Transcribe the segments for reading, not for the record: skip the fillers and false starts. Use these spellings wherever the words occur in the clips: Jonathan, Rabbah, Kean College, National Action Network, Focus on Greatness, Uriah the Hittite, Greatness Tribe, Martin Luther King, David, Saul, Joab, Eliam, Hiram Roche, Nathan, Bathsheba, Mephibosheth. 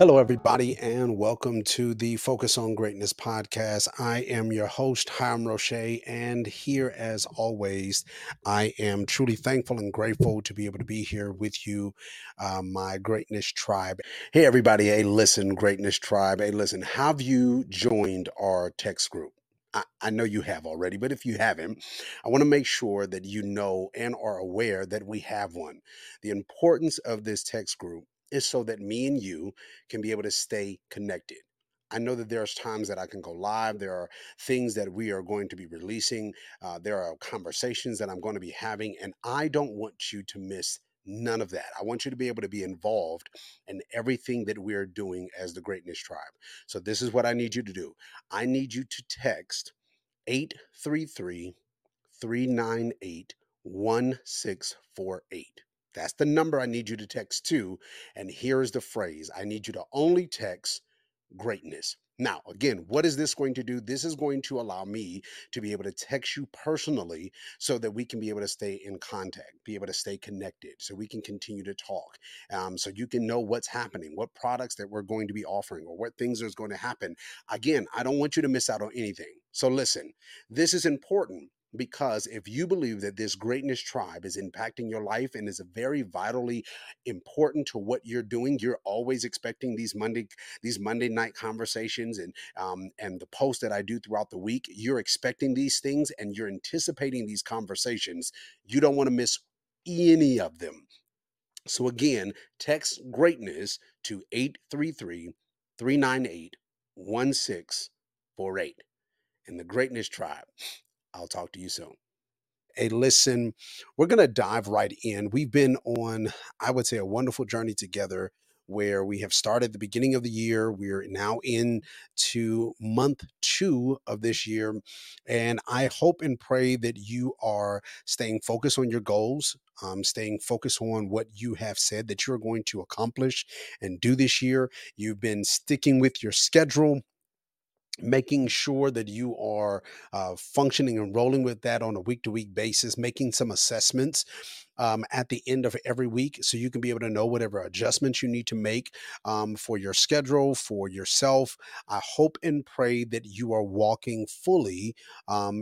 Hello, everybody, and welcome to the Focus on Greatness podcast. I am your host, Hiram Roche, and here, as always, I am truly thankful and grateful to be able to be here with you, my Greatness Tribe. Hey, everybody, hey, listen, Greatness Tribe, hey, listen, have you joined our text group? I know you have already, but if you haven't, I want to make sure that you know and are aware that we have one. The importance of this text group is so that me and you can be able to stay connected. I know that there's times that I can go live. There are things that we are going to be releasing. There are conversations that I'm going to be having, and I don't want you to miss none of that. I want you to be able to be involved in everything that we're doing as the Greatness Tribe. So this is what I need you to do. I need you to text 833-398-1648. That's the number I need you to text to. And here's the phrase. I need you to only text greatness. Now, again, what is this going to do? This is going to allow me to be able to text you personally so that we can be able to stay in contact, be able to stay connected, so we can continue to talk, so you can know what's happening, what products that we're going to be offering, or what things are going to happen. Again, I don't want you to miss out on anything. So listen, this is important. Because if you believe that this Greatness Tribe is impacting your life and is very vitally important to what you're doing, you're always expecting these Monday night conversations and the posts that I do throughout the week. You're expecting these things and you're anticipating these conversations. You don't want to miss any of them. So again, text greatness to 833-398-1648 in the Greatness Tribe. I'll talk to you soon. Hey, listen, we're going to dive right in. We've been on, I would say, a wonderful journey together where we have started the beginning of the year. We're now into month 2 of this year. And I hope and pray that you are staying focused on your goals, staying focused on what you have said that you're going to accomplish and do this year. You've been sticking with your schedule, making sure that you are functioning and rolling with that on a week-to-week basis, making some assessments at the end of every week so you can be able to know whatever adjustments you need to make for your schedule, for yourself. I hope and pray that you are walking fully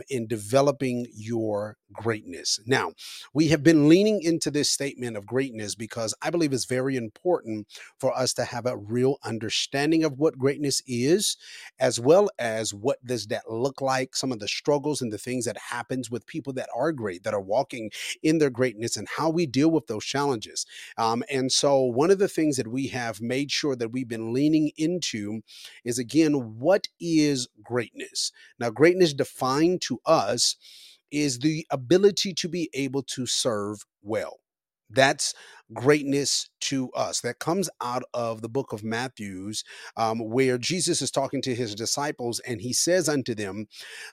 in developing your greatness. Now, we have been leaning into this statement of greatness because I believe it's very important for us to have a real understanding of what greatness is, as well as what does that look like, some of the struggles and the things that happens with people that are great, that are walking in their greatness, and how we deal with those challenges. And so one of the things that we have made sure that we've been leaning into is, again, what is greatness? Now, greatness defined to us is the ability to be able to serve well. That's greatness to us. That comes out of the book of Matthew, where Jesus is talking to his disciples, and he says unto them,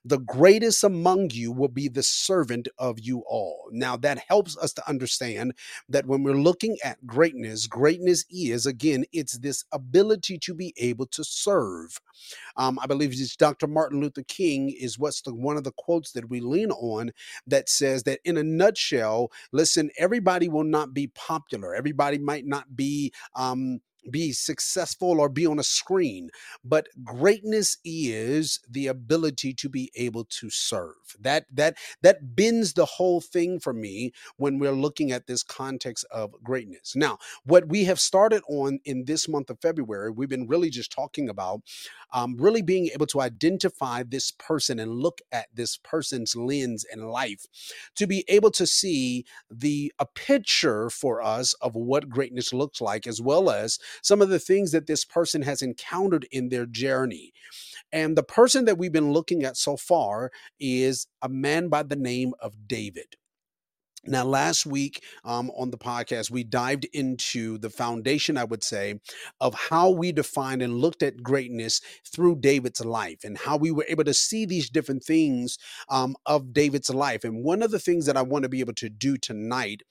"The greatest among you will be the servant of you all." Now, that helps us to understand that when we're looking at greatness, greatness is, again, it's this ability to be able to serve. I believe it's Dr. Martin Luther King is one of the quotes that we lean on that says that, in a nutshell, listen, everybody will not be popular. Everybody might not be successful or be on a screen, but greatness is the ability to be able to serve. That bends the whole thing for me when we're looking at this context of greatness. Now, what we have started on in this month of February, we've been really just talking about really being able to identify this person and look at this person's lens and life to be able to see a picture for us of what greatness looks like, as well as some of the things that this person has encountered in their journey. And the person that we've been looking at so far is a man by the name of David. Now, last week on the podcast, we dived into the foundation, I would say, of how we defined and looked at greatness through David's life and how we were able to see these different things of David's life. And one of the things that I want to be able to do tonight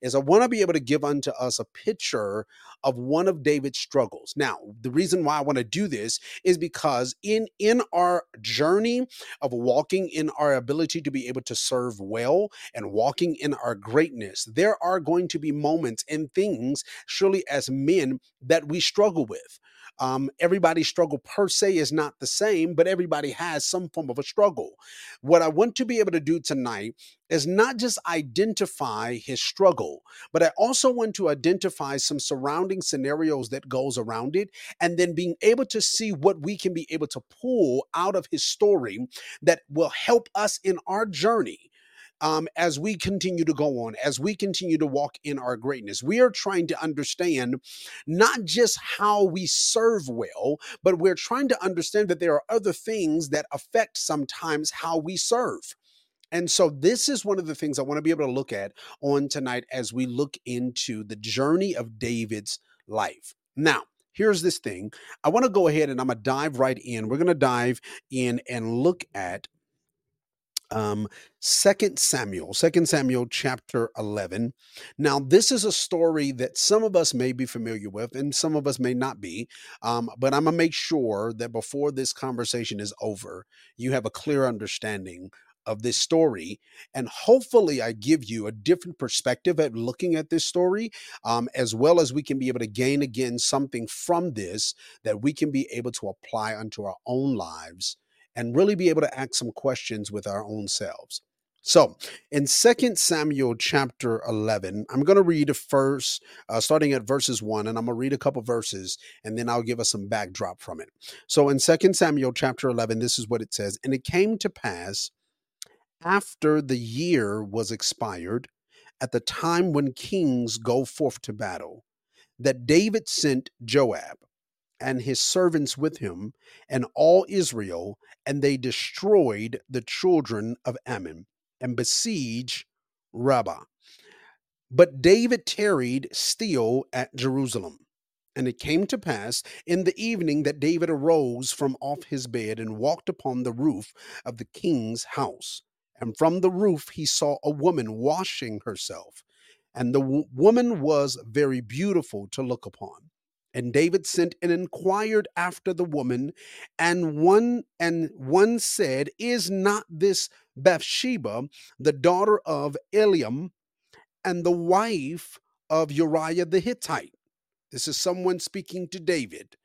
is I want to be able to give unto us a picture of one of David's struggles. Now, the reason why I want to do this is because in our journey of walking in our ability to be able to serve well and walking in our greatness. There are going to be moments and things, surely as men, that we struggle with. Everybody's struggle per se is not the same, but everybody has some form of a struggle. What I want to be able to do tonight is not just identify his struggle, but I also want to identify some surrounding scenarios that goes around it, and then being able to see what we can be able to pull out of his story that will help us in our journey. As we continue to go on, as we continue to walk in our greatness, we are trying to understand not just how we serve well, but we're trying to understand that there are other things that affect sometimes how we serve. And so this is one of the things I want to be able to look at on tonight as we look into the journey of David's life. Now, here's this thing. I want to go ahead and I'm going to dive right in. We're going to dive in and look at 2 Samuel chapter 11. Now, this is a story that some of us may be familiar with and some of us may not be, but I'm going to make sure that before this conversation is over, you have a clear understanding of this story. And hopefully I give you a different perspective at looking at this story, as well as we can be able to gain again something from this that we can be able to apply unto our own lives and really be able to ask some questions with our own selves. So in 2 Samuel chapter 11, I'm going to read first, starting at verses 1, and I'm going to read a couple verses, and then I'll give us some backdrop from it. So in 2 Samuel chapter 11, this is what it says. And it came to pass after the year was expired, at the time when kings go forth to battle, that David sent Joab and his servants with him and all Israel, and they destroyed the children of Ammon and besieged Rabbah. But David tarried still at Jerusalem. And it came to pass in the evening that David arose from off his bed and walked upon the roof of the king's house. And from the roof he saw a woman washing herself, and the woman was very beautiful to look upon. And David sent and inquired after the woman, and one said, "Is not this Bathsheba, the daughter of Eliam, and the wife of Uriah the Hittite?" This is someone speaking to David.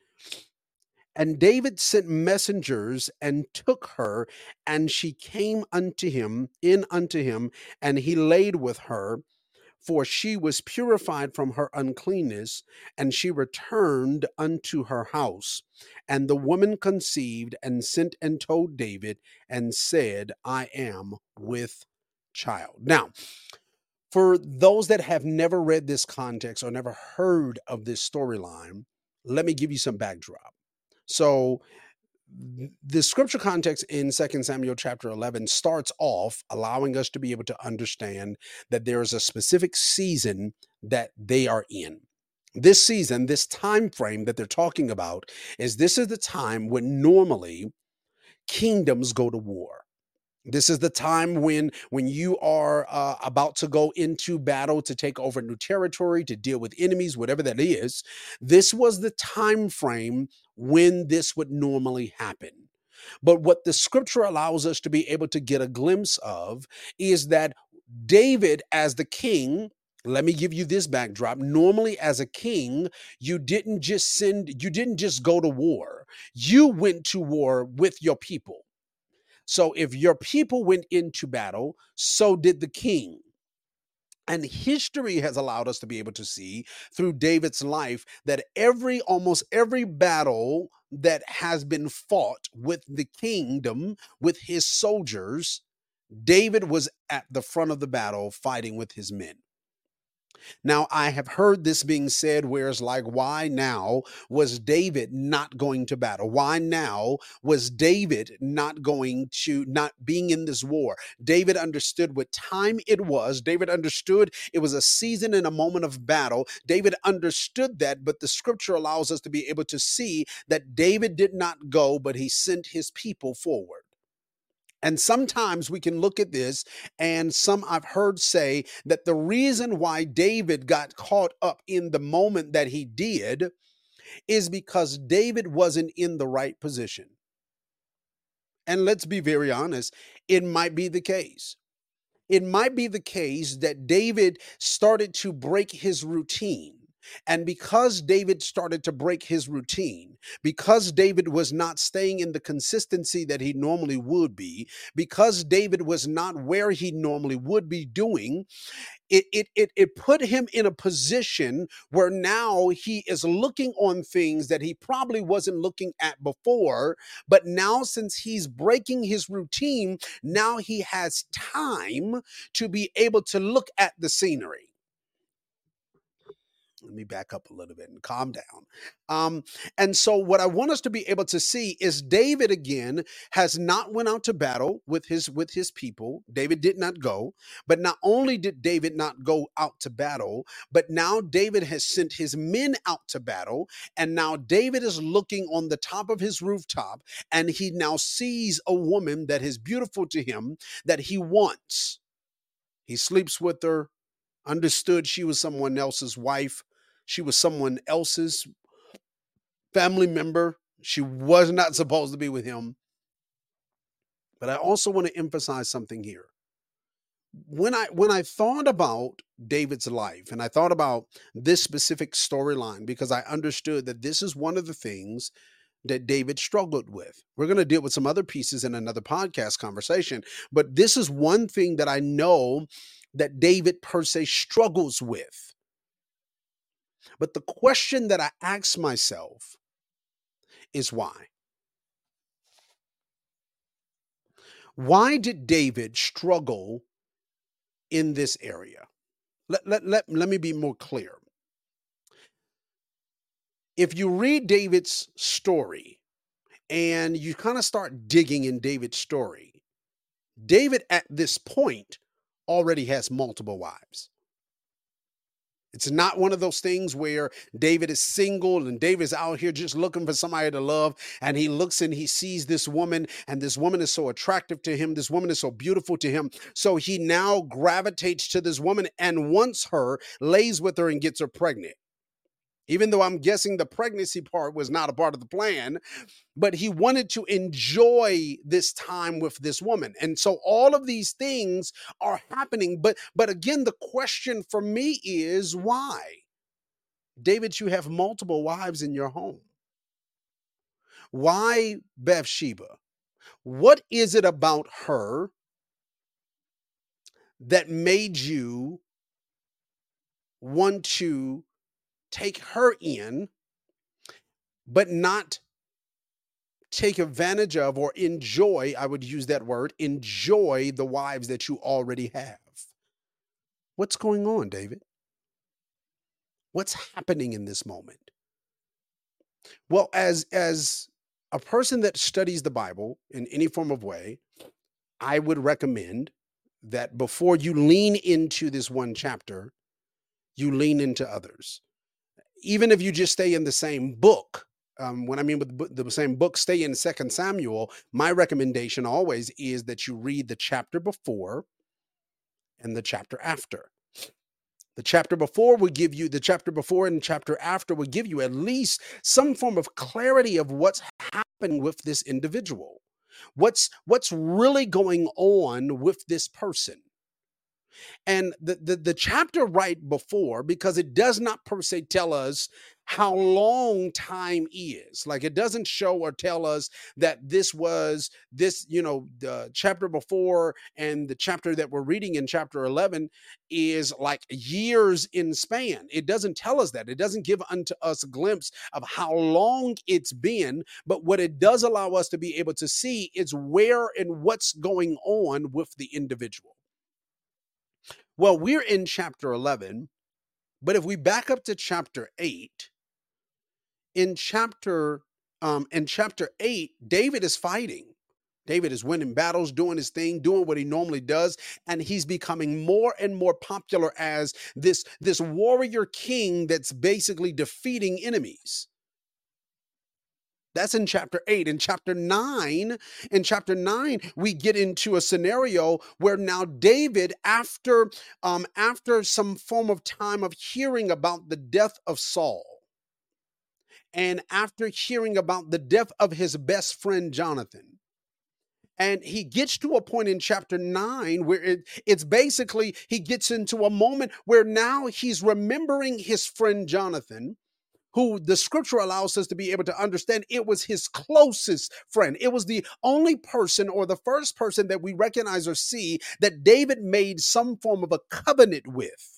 And David sent messengers and took her, and she came unto him, and he laid with her. For she was purified from her uncleanness, and she returned unto her house. And the woman conceived and sent and told David and said, "I am with child." Now, for those that have never read this context or never heard of this storyline, let me give you some backdrop. So the scripture context in 2 Samuel chapter 11 starts off allowing us to be able to understand that there is a specific season that they are in. This season, this time frame that they're talking about is the time when normally kingdoms go to war. This is the time when you are about to go into battle to take over new territory, to deal with enemies, whatever that is. This was the time frame when this would normally happen. But what the scripture allows us to be able to get a glimpse of is that David, as the king, let me give you this backdrop. Normally, as a king, you didn't just go to war. You went to war with your people. So if your people went into battle, so did the king. And history has allowed us to be able to see through David's life that almost every battle that has been fought with the kingdom, with his soldiers, David was at the front of the battle fighting with his men. Now, I have heard this being said, where it's like, why now was David not going to battle? Why now was David not being in this war? David understood what time it was. David understood it was a season and a moment of battle. David understood that, but the scripture allows us to be able to see that David did not go, but he sent his people forward. And sometimes we can look at this, and some I've heard say that the reason why David got caught up in the moment that he did is because David wasn't in the right position. And let's be very honest, it might be the case. it might be the case that David started to break his routine. And because David started to break his routine, because David was not staying in the consistency that he normally would be, because David was not where he normally would be doing, it put him in a position where now he is looking on things that he probably wasn't looking at before. But now, since he's breaking his routine, now he has time to be able to look at the scenery. Let me back up a little bit and calm down. And so what I want us to be able to see is David again has not went out to battle with his people. David did not go, but not only did David not go out to battle, but now David has sent his men out to battle. And now David is looking on the top of his rooftop, and he now sees a woman that is beautiful to him that he wants. He sleeps with her, understood she was someone else's wife. She was someone else's family member. She was not supposed to be with him. But I also want to emphasize something here. When I thought about David's life, and I thought about this specific storyline, because I understood that this is one of the things that David struggled with. We're going to deal with some other pieces in another podcast conversation, but this is one thing that I know that David per se struggles with. But the question that I ask myself is why? Why did David struggle in this area? Let me be more clear. If you read David's story and you kind of start digging in David's story, David at this point already has multiple wives. It's not one of those things where David is single and David's out here just looking for somebody to love. And he looks and he sees this woman, and this woman is so attractive to him. This woman is so beautiful to him. So he now gravitates to this woman and wants her, lays with her, and gets her pregnant. Even though I'm guessing the pregnancy part was not a part of the plan, but he wanted to enjoy this time with this woman. And so all of these things are happening. But again, the question for me is why? David, you have multiple wives in your home. Why Bathsheba? What is it about her that made you want to take her in, but not take advantage of or enjoy, I would use that word, enjoy the wives that you already have? What's going on, David? What's happening in this moment? Well, as a person that studies the Bible in any form of way, I would recommend that before you lean into this one chapter, you lean into others. Even if you just stay in the same book, when I mean with the same book, stay in 2 Samuel, my recommendation always is that you read the chapter before and the chapter after. The chapter before and chapter after will give you at least some form of clarity of what's happened with this individual. What's really going on with this person? And the chapter right before, because it does not per se tell us how long time is. Like, it doesn't show or tell us that this was this, the chapter before and the chapter that we're reading in chapter 11 is like years in span. It doesn't tell us that. It doesn't give unto us a glimpse of how long it's been. But what it does allow us to be able to see is where and what's going on with the individual. Well, we're in chapter 11, but if we back up to chapter 8, in chapter 8, David is fighting. David is winning battles, doing his thing, doing what he normally does, and he's becoming more and more popular as this warrior king that's basically defeating enemies. That's in chapter 8. In chapter 9, we get into a scenario where now David, after some form of time of hearing about the death of Saul, and after hearing about the death of his best friend, Jonathan, And he gets to a point in chapter 9 where it's basically he gets into a moment where now he's remembering his friend Jonathan, who the scripture allows us to be able to understand it was his closest friend. It was the only person or the first person that we recognize or see that David made some form of a covenant with.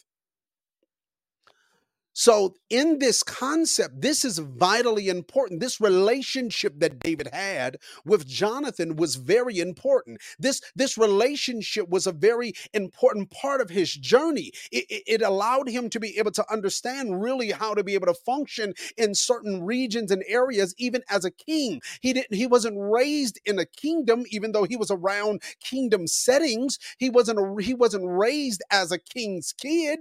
So in this concept, this is vitally important. This relationship that David had with Jonathan was very important. This relationship was a very important part of his journey. It allowed him to be able to understand really how to be able to function in certain regions and areas, even as a king. He wasn't raised in a kingdom, even though he was around kingdom settings. He wasn't raised as a king's kid.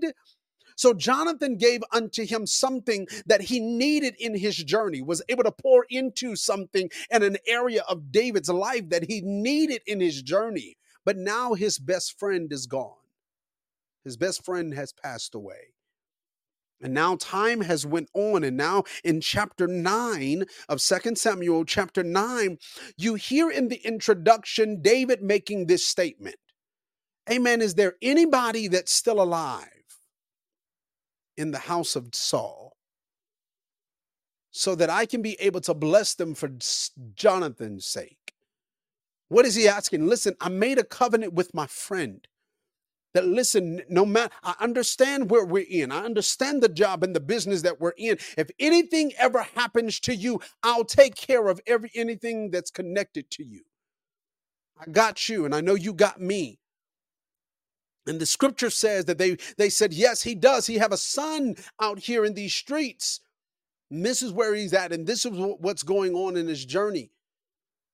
So Jonathan gave unto him something that he needed in his journey, was able to pour into something in an area of David's life that he needed in his journey. But now his best friend is gone. His best friend has passed away. And now time has went on. And now in chapter 9 of 2 Samuel, chapter 9, you hear in the introduction, David making this statement. Amen. Is there anybody that's still alive in the house of Saul, so that I can be able to bless them for Jonathan's sake? What is he asking? Listen, I made a covenant with my friend that, listen, no matter, I understand where we're in. I understand the job and the business that we're in. If anything ever happens to you, I'll take care of anything that's connected to you. I got you, and I know you got me. And the scripture says that they said, yes, he does. He have a son out here in these streets. And this is where he's at. And this is what's going on in his journey.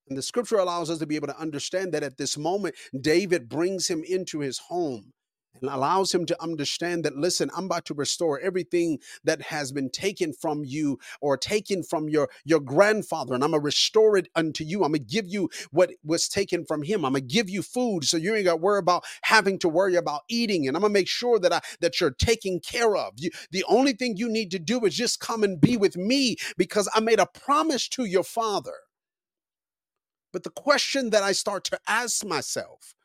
And the scripture allows us to be able to understand that at this moment, David brings him into his home and allows him to understand that, listen, I'm about to restore everything that has been taken from you or taken from your grandfather, and I'm going to restore it unto you. I'm going to give you what was taken from him. I'm going to give you food so you ain't got to worry about having to worry about eating, and I'm going to make sure that you're taken care of. The only thing you need to do is just come and be with me because I made a promise to your father. But the question that I start to ask myself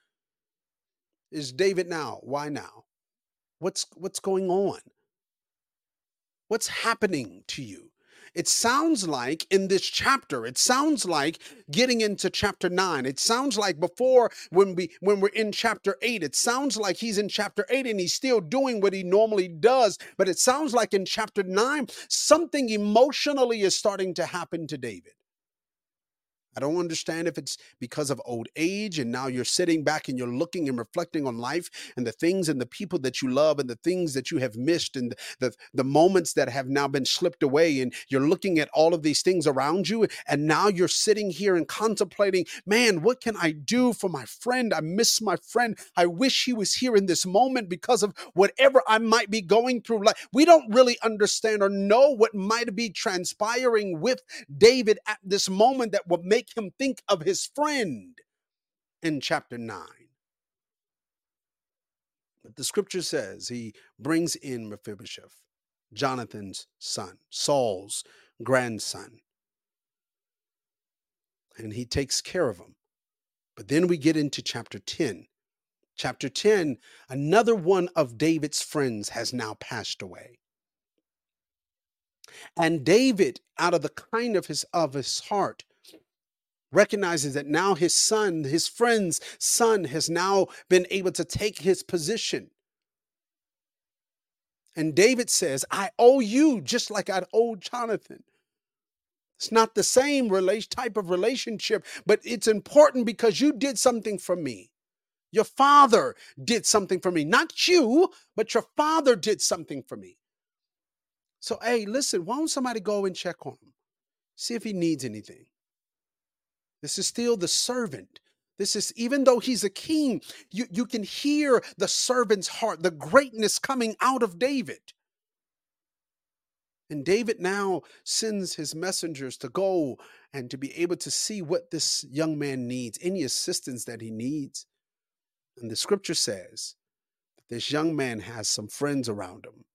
is, David now? Why now? What's going on? What's happening to you? It sounds like in this chapter, it sounds like getting into chapter 9. It sounds like before when we're in chapter 8, it sounds like he's in chapter 8 and he's still doing what he normally does. But it sounds like in chapter 9, something emotionally is starting to happen to David. I don't understand if it's because of old age and now you're sitting back and you're looking and reflecting on life and the things and the people that you love and the things that you have missed and the moments that have now been slipped away, and you're looking at all of these things around you and now you're sitting here and contemplating, man, what can I do for my friend? I miss my friend. I wish he was here in this moment because of whatever I might be going through. Like, we don't really understand or know what might be transpiring with David at this moment that will make him think of his friend in chapter 9. But the scripture says he brings in Mephibosheth, Jonathan's son, Saul's grandson, and he takes care of him. But then we get into chapter 10. Chapter 10, another one of David's friends has now passed away. And David, out of the kind of his heart, recognizes that now his son, his friend's son, has now been able to take his position. And David says, I owe you just like I owe Jonathan. It's not the same type of relationship, but it's important because you did something for me. Your father did something for me. Not you, but your father did something for me. So, hey, listen, why don't somebody go and check on him? See if he needs anything. This is still the servant. This is, even though he's a king, you can hear the servant's heart, the greatness coming out of David. And David now sends his messengers to go and to be able to see what this young man needs, any assistance that he needs. And the scripture says that this young man has some friends around him.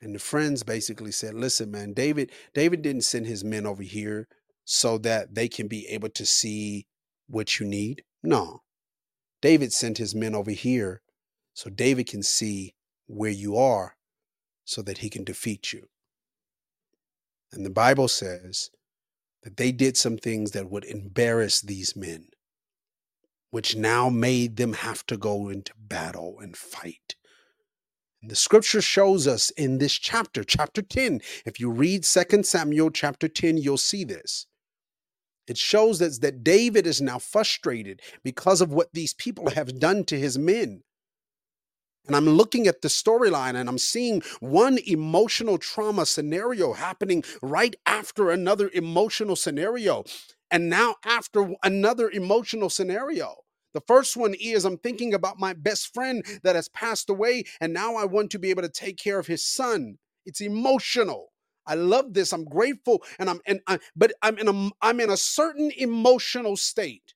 And the friends basically said, listen, man, David didn't send his men over here so that they can be able to see what you need? No. David sent his men over here so David can see where you are so that he can defeat you. And the Bible says that they did some things that would embarrass these men, which now made them have to go into battle and fight. And the scripture shows us in this chapter, chapter 10, if you read 2 Samuel chapter 10, you'll see this. It shows us that David is now frustrated because of what these people have done to his men. And I'm looking at the storyline and I'm seeing one emotional trauma scenario happening right after another emotional scenario. And now after another emotional scenario. The first one is I'm thinking about my best friend that has passed away, and now I want to be able to take care of his son. It's emotional. I love this. I'm grateful, and I'm in a certain emotional state.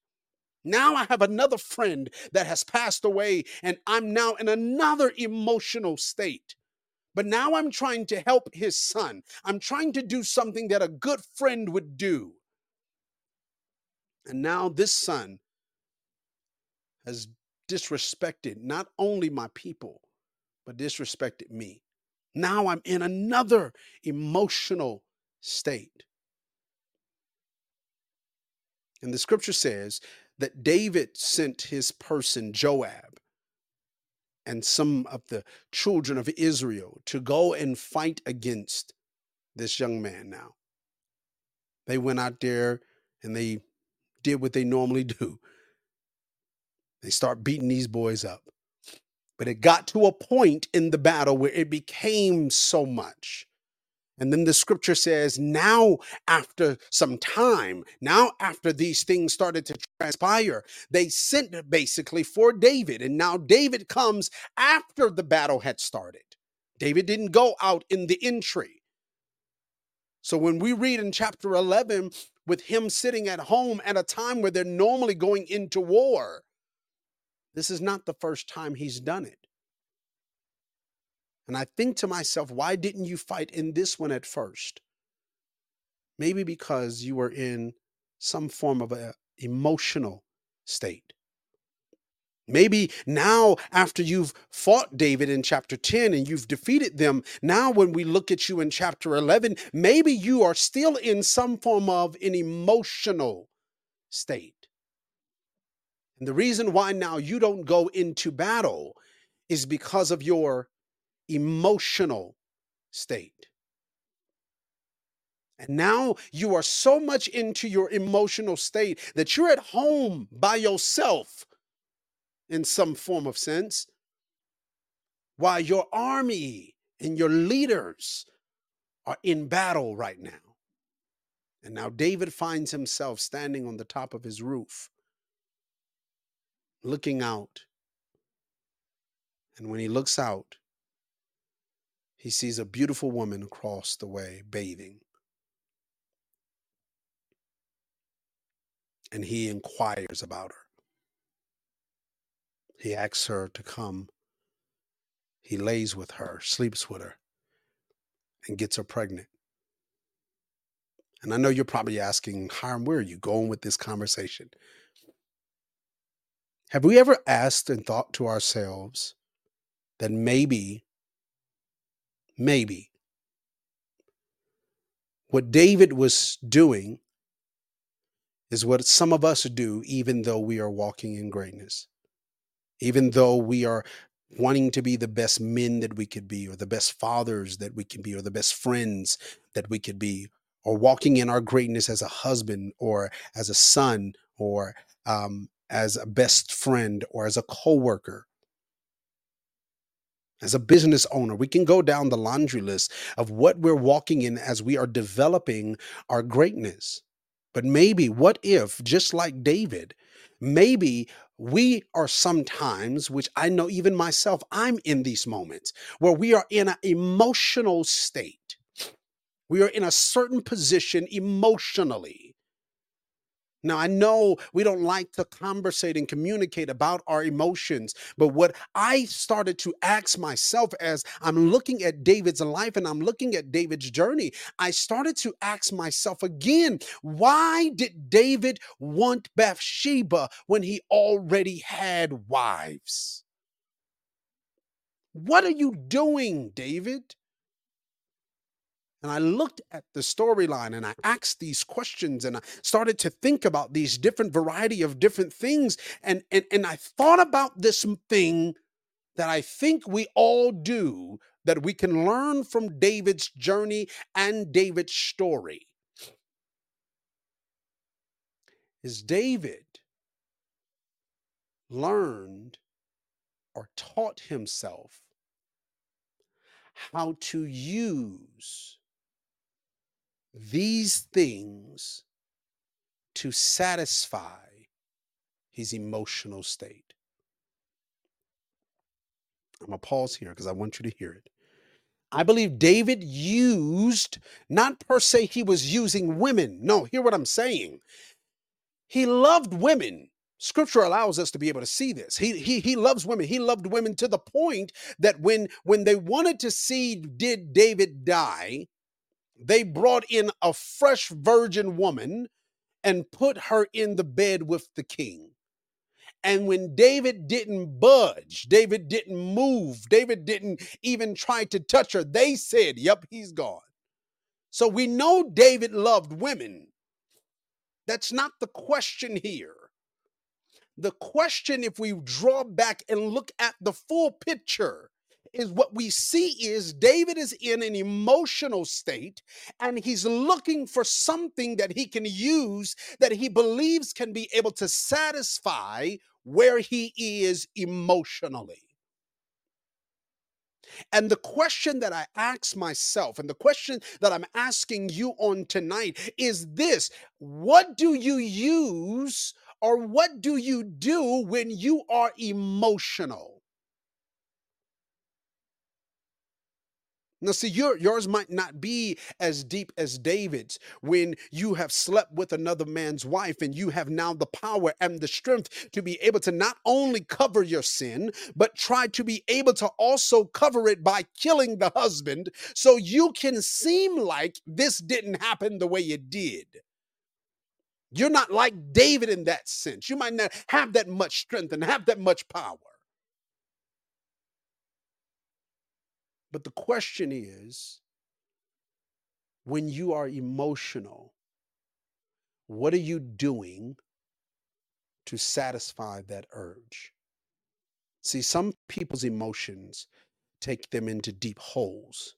Now I have another friend that has passed away, and I'm now in another emotional state. But now I'm trying to help his son. I'm trying to do something that a good friend would do. And now this son has disrespected not only my people, but disrespected me. Now I'm in another emotional state. And the scripture says that David sent his person, Joab, and some of the children of Israel to go and fight against this young man now. They went out there and they did what they normally do. They start beating these boys up. But it got to a point in the battle where it became so much. And then the scripture says, now after some time, now after these things started to transpire, they sent basically for David. And now David comes after the battle had started. David didn't go out in the entry. So when we read in chapter 11, with him sitting at home at a time where they're normally going into war, this is not the first time he's done it. And I think to myself, why didn't you fight in this one at first? Maybe because you were in some form of an emotional state. Maybe now after you've fought David in chapter 10 and you've defeated them, now when we look at you in chapter 11, maybe you are still in some form of an emotional state. And the reason why now you don't go into battle is because of your emotional state. And now you are so much into your emotional state that you're at home by yourself in some form of sense, while your army and your leaders are in battle right now. And now David finds himself standing on the top of his roof, looking out. And when he looks out, he sees a beautiful woman across the way bathing. And he inquires about her. He asks her to come. He lays with her, sleeps with her, and gets her pregnant. And I know you're probably asking, Hiram, where are you going with this conversation? Have we ever asked and thought to ourselves that maybe what David was doing is what some of us do, even though we are walking in greatness, even though we are wanting to be the best men that we could be, or the best fathers that we can be, or the best friends that we could be, or walking in our greatness as a husband or as a son or as a best friend or as a coworker, as a business owner. We can go down the laundry list of what we're walking in as we are developing our greatness. But maybe, what if, just like David, maybe we are sometimes, which I know even myself, I'm in these moments where we are in an emotional state. We are in a certain position emotionally. Now, I know we don't like to conversate and communicate about our emotions, but what I started to ask myself as I'm looking at David's life and I'm looking at David's journey, I started to ask myself again, why did David want Bathsheba when he already had wives? What are you doing, David? And I looked at the storyline and I asked these questions and I started to think about these different variety of different things. And I thought about this thing that I think we all do, that we can learn from David's journey and David's story. Is David learned or taught himself how to use these things to satisfy his emotional state. I'm going to pause here because I want you to hear it. I believe David used, not per se he was using women. No, hear what I'm saying. He loved women. Scripture allows us to be able to see this. He loves women. He loved women to the point that when they wanted to see, did David die? They brought in a fresh virgin woman and put her in the bed with the king. And when David didn't budge, David didn't move, David didn't even try to touch her, they said, yep, he's gone. So we know David loved women. That's not the question here. The question, if we draw back and look at the full picture, is what we see is David is in an emotional state and he's looking for something that he can use that he believes can be able to satisfy where he is emotionally. And the question that I ask myself and the question that I'm asking you on tonight is this: what do you use or what do you do when you are emotional? Now, see, yours might not be as deep as David's when you have slept with another man's wife and you have now the power and the strength to be able to not only cover your sin, but try to be able to also cover it by killing the husband so you can seem like this didn't happen the way it did. You're not like David in that sense. You might not have that much strength and have that much power. But the question is, when you are emotional, what are you doing to satisfy that urge? See, some people's emotions take them into deep holes.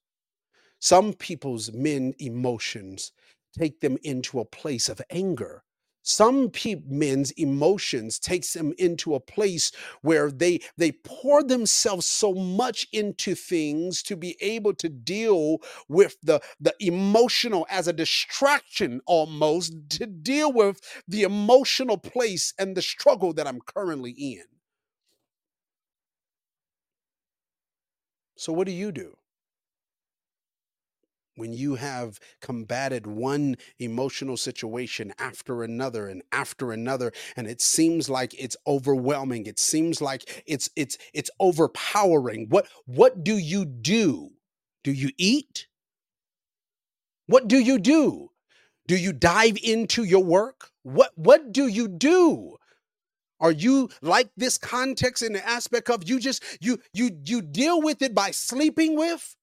Some people's emotions take them into a place of anger. Some men's emotions takes them into a place where they pour themselves so much into things to be able to deal with the emotional as a distraction almost, to deal with the emotional place and the struggle that I'm currently in. So what do? When you have combated one emotional situation after another, and it seems like it's overwhelming, it seems like it's overpowering. What do you do? Do you eat? What do you do? Do you dive into your work? What do you do? Are you like this context in the aspect of you deal with it by sleeping with?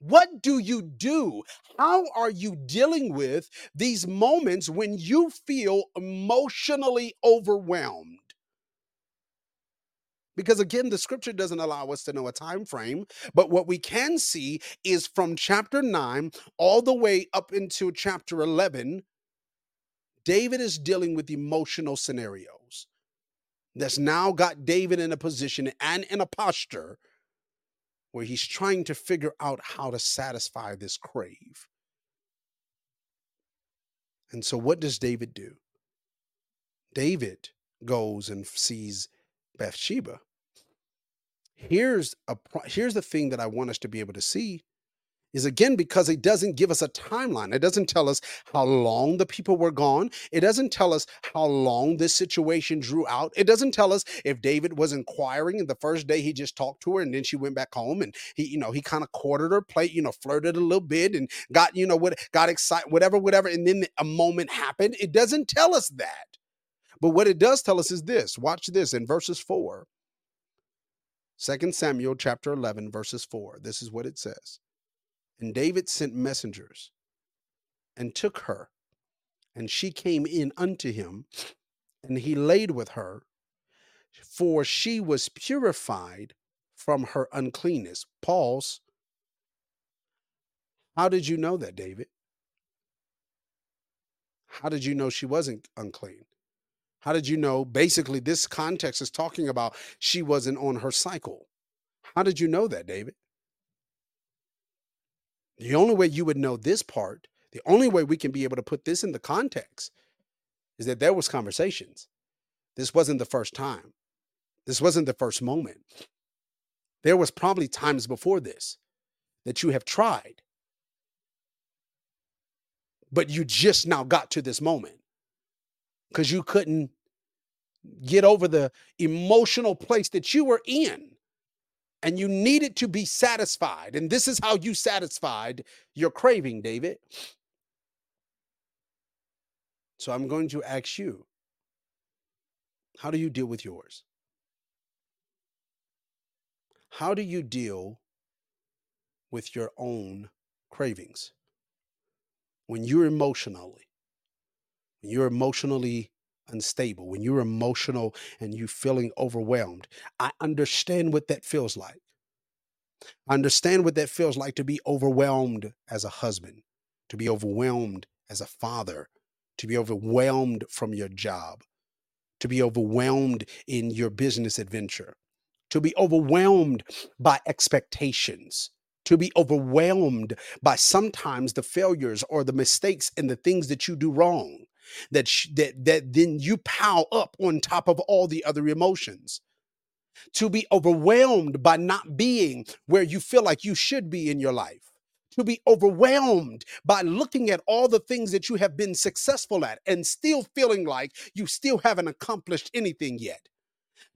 What do you do? How are you dealing with these moments when you feel emotionally overwhelmed? Because again, the scripture doesn't allow us to know a time frame, but what we can see is from chapter 9 all the way up into chapter 11, David is dealing with emotional scenarios. That's now got David in a position and in a posture where he's trying to figure out how to satisfy this crave. And so what does David do? David goes and sees Bathsheba. Here's the thing that I want us to be able to see is again because it doesn't give us a timeline. It doesn't tell us how long the people were gone. It doesn't tell us how long this situation drew out. It doesn't tell us if David was inquiring and the first day he just talked to her and then she went back home and he kind of courted her, played, flirted a little bit and got, got excited, whatever. And then a moment happened. It doesn't tell us that. But what it does tell us is this. Watch this in verses 4. 2 Samuel chapter 11, verses 4. This is what it says. And David sent messengers and took her, and she came in unto him, and he laid with her, for she was purified from her uncleanness. Pause. How did you know that, David? How did you know she wasn't unclean? How did you know? Basically, this context is talking about she wasn't on her cycle. How did you know that, David? The only way you would know this part, the only way we can be able to put this in the context is that there was conversations. This wasn't the first time. This wasn't the first moment. There was probably times before this that you have tried, but you just now got to this moment because you couldn't get over the emotional place that you were in. And you needed to be satisfied. And this is how you satisfied your craving, David. So I'm going to ask you, how do you deal with yours? How do you deal with your own cravings? When you're emotionally unstable, when you're emotional and you're feeling overwhelmed. I understand what that feels like. I understand what that feels like to be overwhelmed as a husband, to be overwhelmed as a father, to be overwhelmed from your job, to be overwhelmed in your business adventure, to be overwhelmed by expectations, to be overwhelmed by sometimes the failures or the mistakes and the things that you do wrong. That then you pile up on top of all the other emotions. To be overwhelmed by not being where you feel like you should be in your life. To be overwhelmed by looking at all the things that you have been successful at and still feeling like you still haven't accomplished anything yet.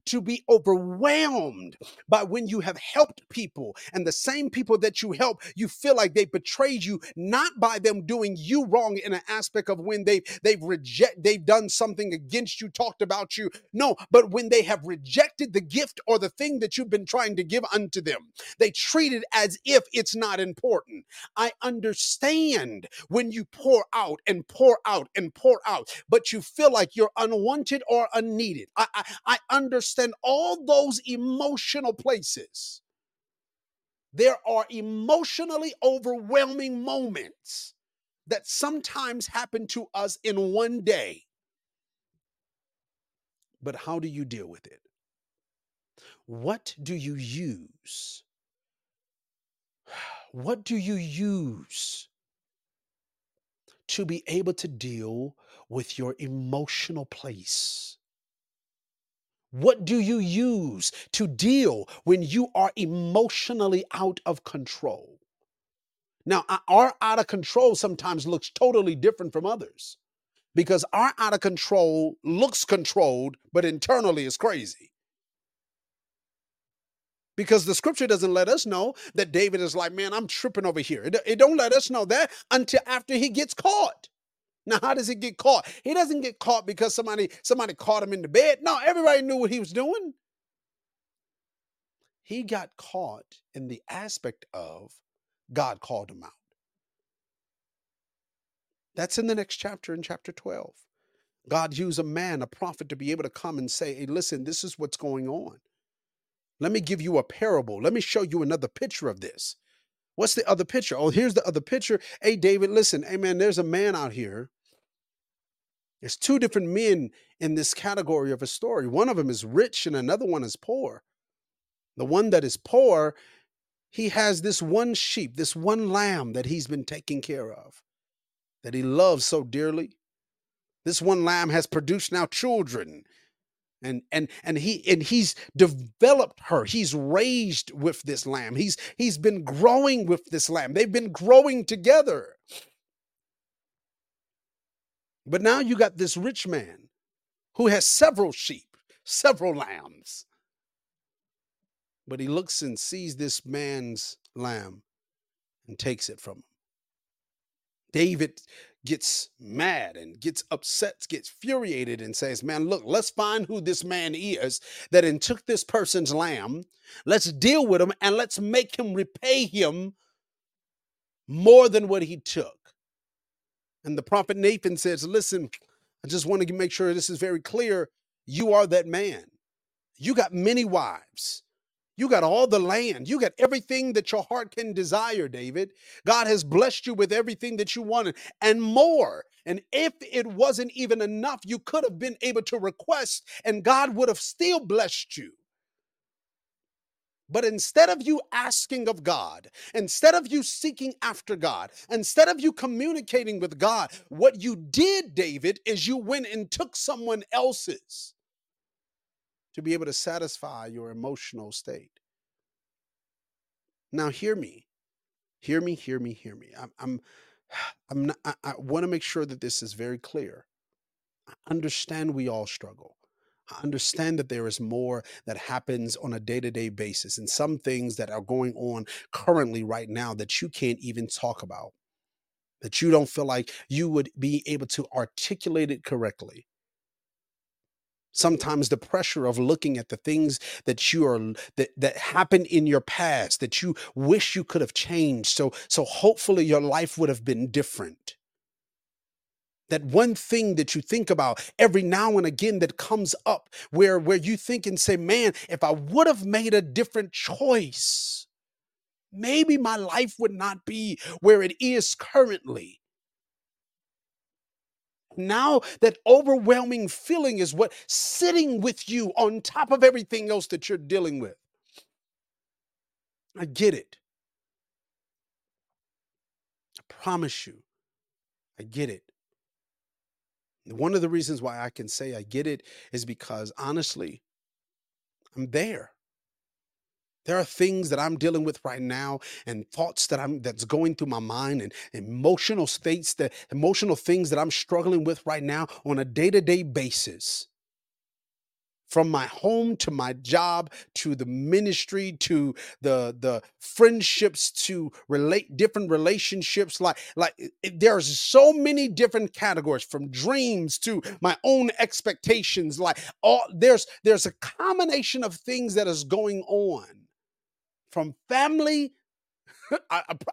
To be overwhelmed by when you have helped people and the same people that you help, you feel like they betrayed you, not by them doing you wrong in an aspect of when they've done something against you, talked about you. No, but when they have rejected the gift or the thing that you've been trying to give unto them, they treat it as if it's not important. I understand when you pour out and pour out and pour out, but you feel like you're unwanted or unneeded. I understand. And all those emotional places. There are emotionally overwhelming moments that sometimes happen to us in one day. But how do you deal with it? What do you use? What do you use to be able to deal with your emotional place? What do you use to deal when you are emotionally out of control? Now, our out of control sometimes looks totally different from others because our out of control looks controlled, but internally is crazy. Because the scripture doesn't let us know that David is like, man, I'm tripping over here. It don't let us know that until after he gets caught. Now, how does he get caught? He doesn't get caught because somebody caught him in the bed. No, everybody knew what he was doing. He got caught in the aspect of God called him out. That's in the next chapter, in chapter 12. God used a man, a prophet, to be able to come and say, hey, listen, this is what's going on. Let me give you a parable. Let me show you another picture of this. What's the other picture? Oh, here's the other picture. Hey, David, listen. Hey, man, there's a man out here. There's two different men in this category of a story. One of them is rich and another one is poor. The one that is poor, he has this one sheep, this one lamb that he's been taking care of, that he loves so dearly. This one lamb has produced now children. And he's developed her. He's raised with this lamb. He's been growing with this lamb. They've been growing together. But now you got this rich man who has several sheep, several lambs. But he looks and sees this man's lamb and takes it from him. David gets mad and gets upset, gets furiated and says, man, look, let's find who this man is that then took this person's lamb. Let's deal with him and let's make him repay him more than what he took. And the prophet Nathan says, listen, I just want to make sure this is very clear. You are that man. You got many wives. You got all the land. You got everything that your heart can desire, David. God has blessed you with everything that you wanted and more. And if it wasn't even enough, you could have been able to request and God would have still blessed you. But instead of you asking of God, instead of you seeking after God, instead of you communicating with God, what you did, David, is you went and took someone else's to be able to satisfy your emotional state. Now, hear me. I want to make sure that this is very clear. I understand we all struggle. I understand that there is more that happens on a day-to-day basis and some things that are going on currently right now that you can't even talk about, that you don't feel like you would be able to articulate it correctly. Sometimes the pressure of looking at the things that you are that happened in your past that you wish you could have changed. So hopefully your life would have been different. That one thing that you think about every now and again that comes up where you think and say, man, if I would have made a different choice, maybe my life would not be where it is currently. Now that overwhelming feeling is what sitting with you on top of everything else that you're dealing with. I get it. I promise you, I get it. One of the reasons why I can say I get it is because, honestly, I'm there. There are things that I'm dealing with right now and thoughts that's going through my mind and emotional states, that emotional things that I'm struggling with right now on a day-to-day basis. From my home to my job, to the ministry, to the friendships, to different relationships. There's so many different categories, from dreams to my own expectations. There's a combination of things that is going on. From family,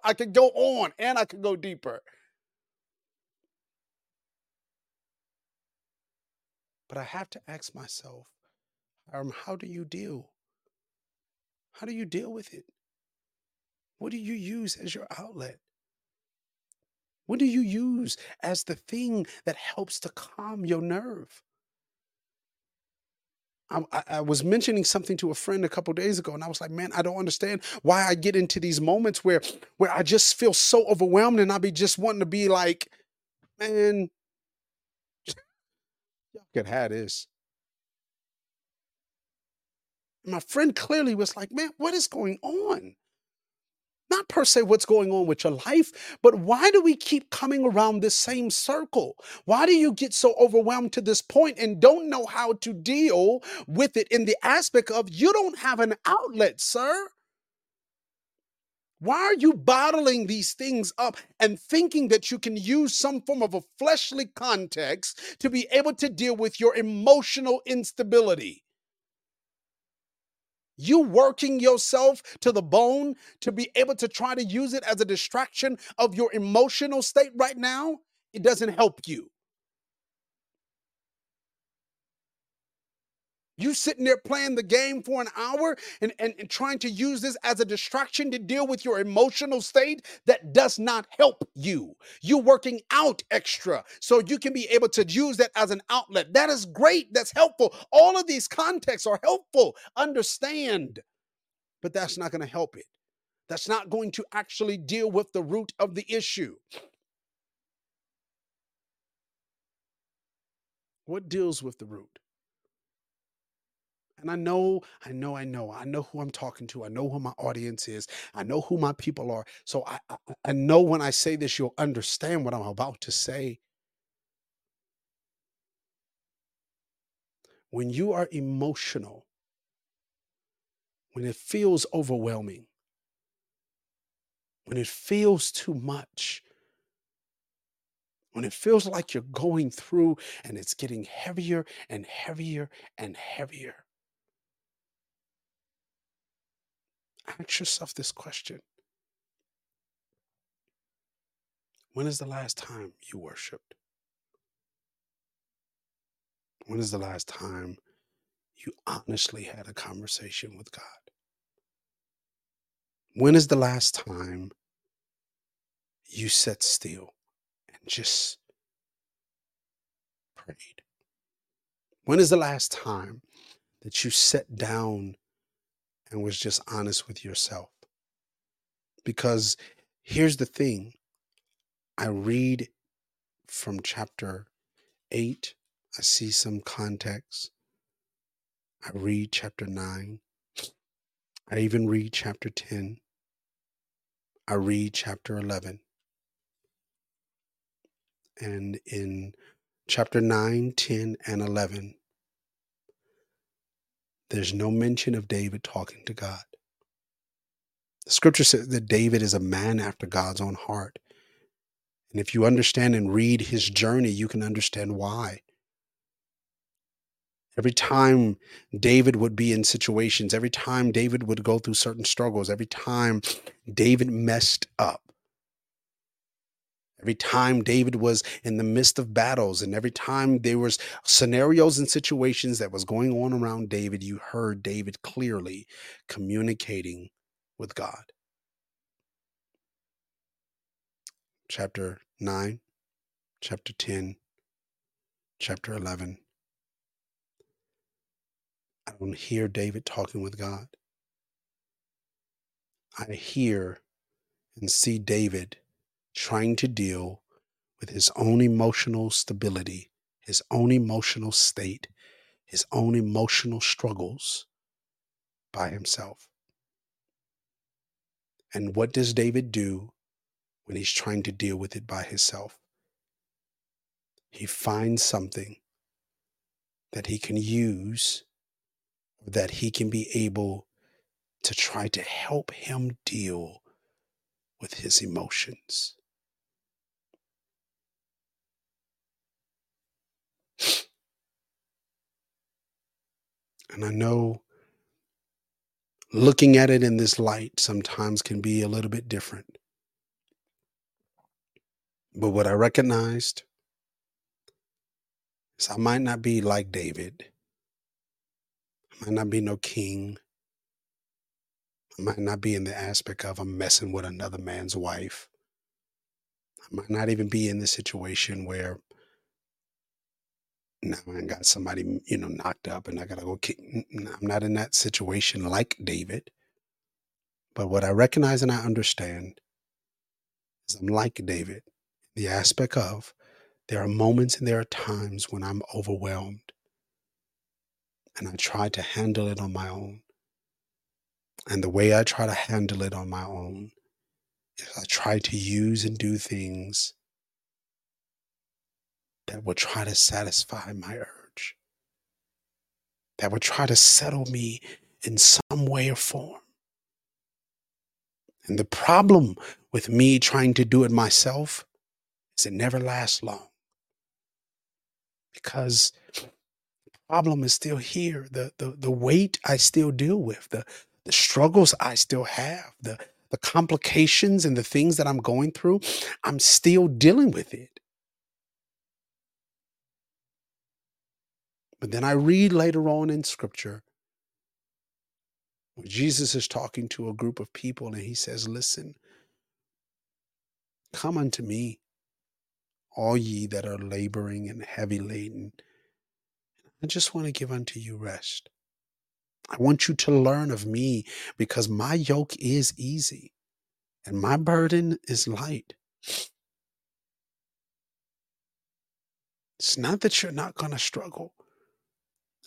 I could go on and I could go deeper. But I have to ask myself, how do you deal? How do you deal with it? What do you use as your outlet? What do you use as the thing that helps to calm your nerve? I was mentioning something to a friend a couple days ago, and I was like, man, I don't understand why I get into these moments where I just feel so overwhelmed and I be just wanting to be like, man, y'all could have this. My friend clearly was like, man, what is going on? Not per se what's going on with your life, but why do we keep coming around this same circle? Why do you get so overwhelmed to this point and don't know how to deal with it in the aspect of you don't have an outlet, sir? Why are you bottling these things up and thinking that you can use some form of a fleshly context to be able to deal with your emotional instability? You working yourself to the bone to be able to try to use it as a distraction of your emotional state right now, it doesn't help you. You sitting there playing the game for an hour and trying to use this as a distraction to deal with your emotional state, that does not help you. You working out extra so you can be able to use that as an outlet. That is great. That's helpful. All of these contexts are helpful. Understand. But that's not going to help it. That's not going to actually deal with the root of the issue. What deals with the root? And I know who I'm talking to. I know who my audience is. I know who my people are. So I know when I say this, you'll understand what I'm about to say. When you are emotional, when it feels overwhelming, when it feels too much, when it feels like you're going through and it's getting heavier and heavier and heavier, ask yourself this question. When is the last time you worshiped? When is the last time you honestly had a conversation with God? When is the last time you sat still and just prayed? When is the last time that you sat down and was just honest with yourself? Because here's the thing. I read from chapter 8. I see some context. I read chapter 9. I even read chapter 10. I read chapter 11. And in chapter 9, 10, and 11, there's no mention of David talking to God. The scripture says that David is a man after God's own heart. And if you understand and read his journey, you can understand why. Every time David would be in situations, every time David would go through certain struggles, every time David messed up, every time David was in the midst of battles, and every time there was scenarios and situations that was going on around David, you heard David clearly communicating with God. Chapter 9, chapter 10, chapter 11. I don't hear David talking with God. I hear and see David trying to deal with his own emotional stability, his own emotional state, his own emotional struggles by himself. And what does David do when he's trying to deal with it by himself? He finds something that he can use, that he can be able to try to help him deal with his emotions. And I know looking at it in this light sometimes can be a little bit different. But what I recognized is I might not be like David. I might not be no king. I might not be in the aspect of I'm messing with another man's wife. I might not even be in the situation where now I got somebody, knocked up and I got to go kick. I'm not in that situation like David. But what I recognize and I understand is I'm like David. The aspect of there are moments and there are times when I'm overwhelmed. And I try to handle it on my own. And the way I try to handle it on my own is I try to use and do things that will try to satisfy my urge, that will try to settle me in some way or form. And the problem with me trying to do it myself is it never lasts long. Because problem is still here. The weight I still deal with, the struggles I still have, the complications and the things that I'm going through, I'm still dealing with it. But then I read later on in scripture where Jesus is talking to a group of people and he says, listen, come unto me, all ye that are laboring and heavy laden. I just want to give unto you rest. I want you to learn of me because my yoke is easy and my burden is light. It's not that you're not going to struggle.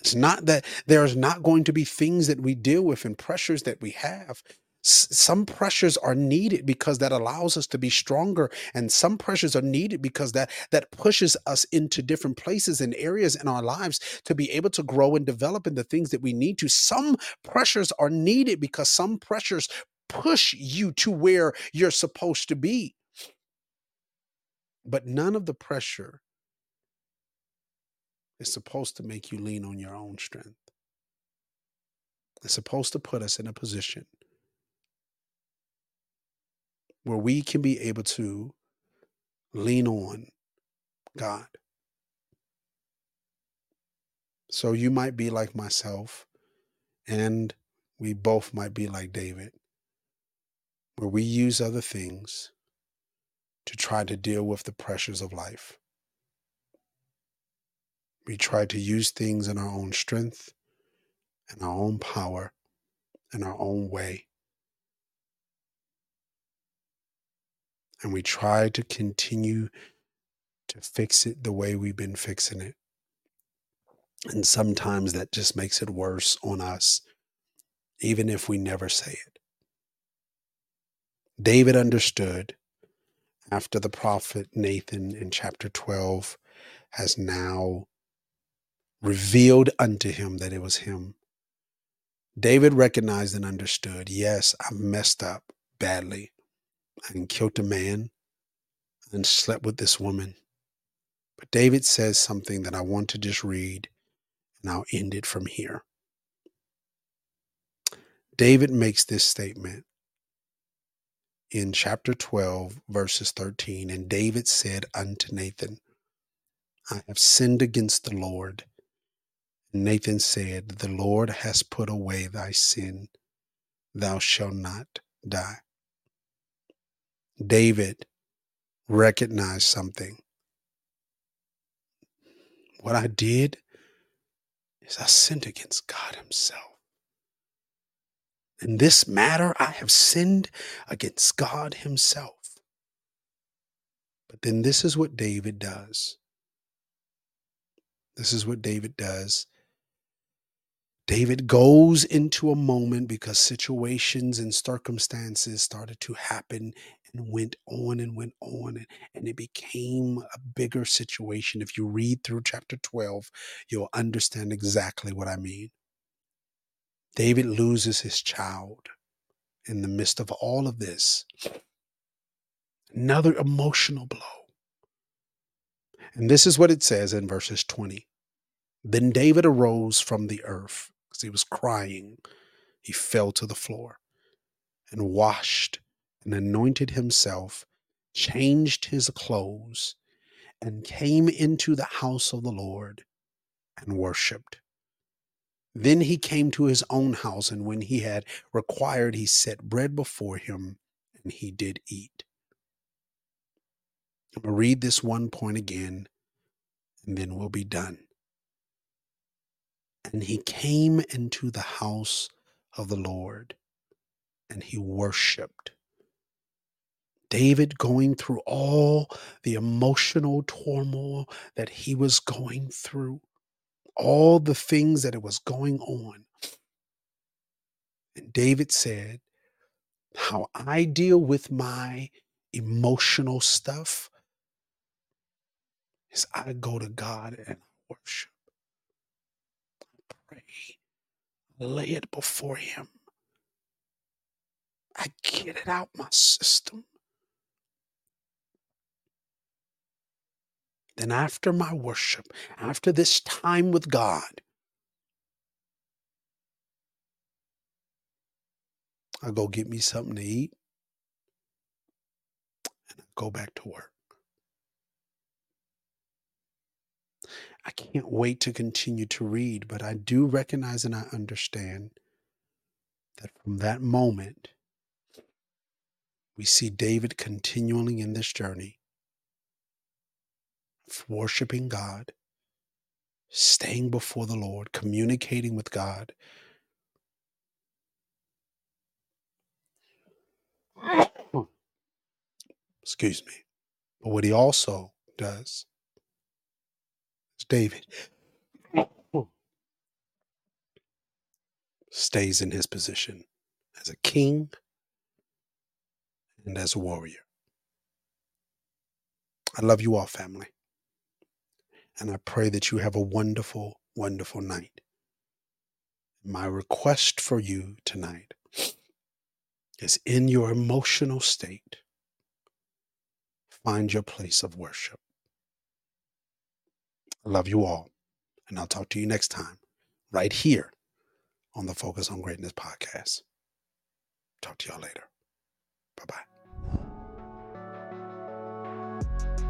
It's not that there's not going to be things that we deal with and pressures that we have. Some pressures are needed because that allows us to be stronger, and some pressures are needed because that pushes us into different places and areas in our lives to be able to grow and develop in the things that we need to. Some pressures are needed because some pressures push you to where you're supposed to be. But none of the pressure is supposed to make you lean on your own strength. It's supposed to put us in a position where we can be able to lean on God. So you might be like myself, and we both might be like David, where we use other things to try to deal with the pressures of life. We try to use things in our own strength and our own power and our own way. And we try to continue to fix it the way we've been fixing it. And sometimes that just makes it worse on us, even if we never say it. David understood after the prophet Nathan in chapter 12 has now revealed unto him that it was him. David recognized and understood, yes, I messed up badly. I killed a man and slept with this woman. But David says something that I want to just read, and I'll end it from here. David makes this statement in chapter 12, verses 13, and David said unto Nathan, I have sinned against the Lord. Nathan said, the Lord has put away thy sin. Thou shalt not die. David recognized something. What I did is I sinned against God himself. In this matter, I have sinned against God himself. But then this is what David does. This is what David does. David goes into a moment because situations and circumstances started to happen and went on. And it became a bigger situation. If you read through chapter 12, you'll understand exactly what I mean. David loses his child in the midst of all of this. Another emotional blow. And this is what it says in verses 20. Then David arose from the earth because he was crying. He fell to the floor and washed and anointed himself, changed his clothes, and came into the house of the Lord and worshiped. Then he came to his own house, and when he had required, he set bread before him, and he did eat. I'm going to read this one point again, and then we'll be done. And he came into the house of the Lord, and he worshiped. David going through all the emotional turmoil that he was going through, all the things that it was going on. And David said, how I deal with my emotional stuff is I go to God and worship. I pray. I lay it before him. I get it out my system. Then after my worship, after this time with God, I go get me something to eat and I go back to work. I can't wait to continue to read, but I do recognize and I understand that from that moment, we see David continually in this journey. Worshiping God, staying before the Lord, communicating with God. Excuse me. But what he also does is David stays in his position as a king and as a warrior. I love you all, family. And I pray that you have a wonderful, wonderful night. My request for you tonight is, in your emotional state, find your place of worship. I love you all. And I'll talk to you next time, right here on the Focus on Greatness podcast. Talk to y'all later. Bye-bye.